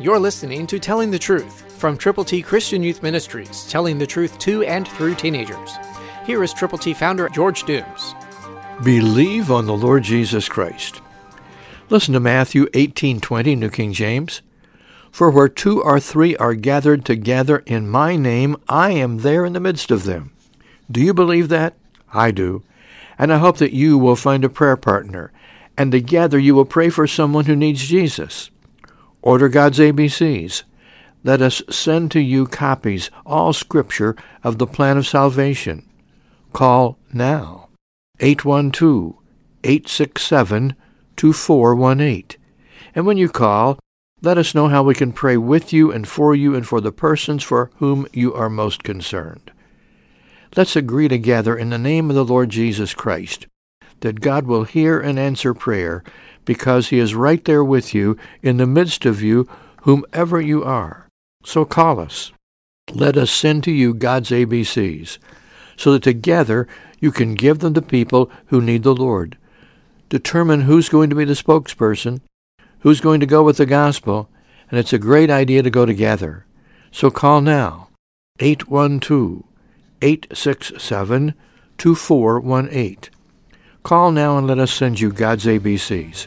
You're listening to Telling the Truth from Triple T Christian Youth Ministries, telling the truth to and through teenagers. Here is Triple T founder George Dooms. Believe on the Lord Jesus Christ. Listen to Matthew 18:20, New King James. For where two or three are gathered together in my name, I am there in the midst of them. Do you believe that? I do. And I hope that you will find a prayer partner, and together you will pray for someone who needs Jesus. Order God's ABCs. Let us send to you copies, all scripture, of the plan of salvation. Call now, 812-867-2418. And when you call, let us know how we can pray with you and for the persons for whom you are most concerned. Let's agree together in the name of the Lord Jesus Christ that God will hear and answer prayer because He is right there with you, in the midst of you, whomever you are. So call us. Let us send to you God's ABCs so that together you can give them to people who need the Lord. Determine who's going to be the spokesperson, who's going to go with the gospel, and it's a great idea to go together. So call now, 812-867-2418. Call now and let us send you God's ABCs.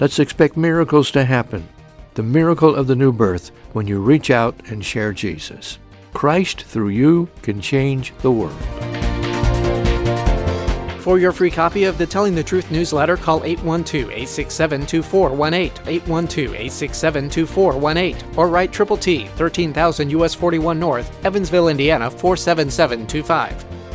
Let's expect miracles to happen, the miracle of the new birth, when you reach out and share Jesus. Christ through you can change the world. For your free copy of the Telling the Truth newsletter, call 812-867-2418, 812-867-2418, or write Triple T, 13,000 U.S. 41 North, Evansville, Indiana, 47725.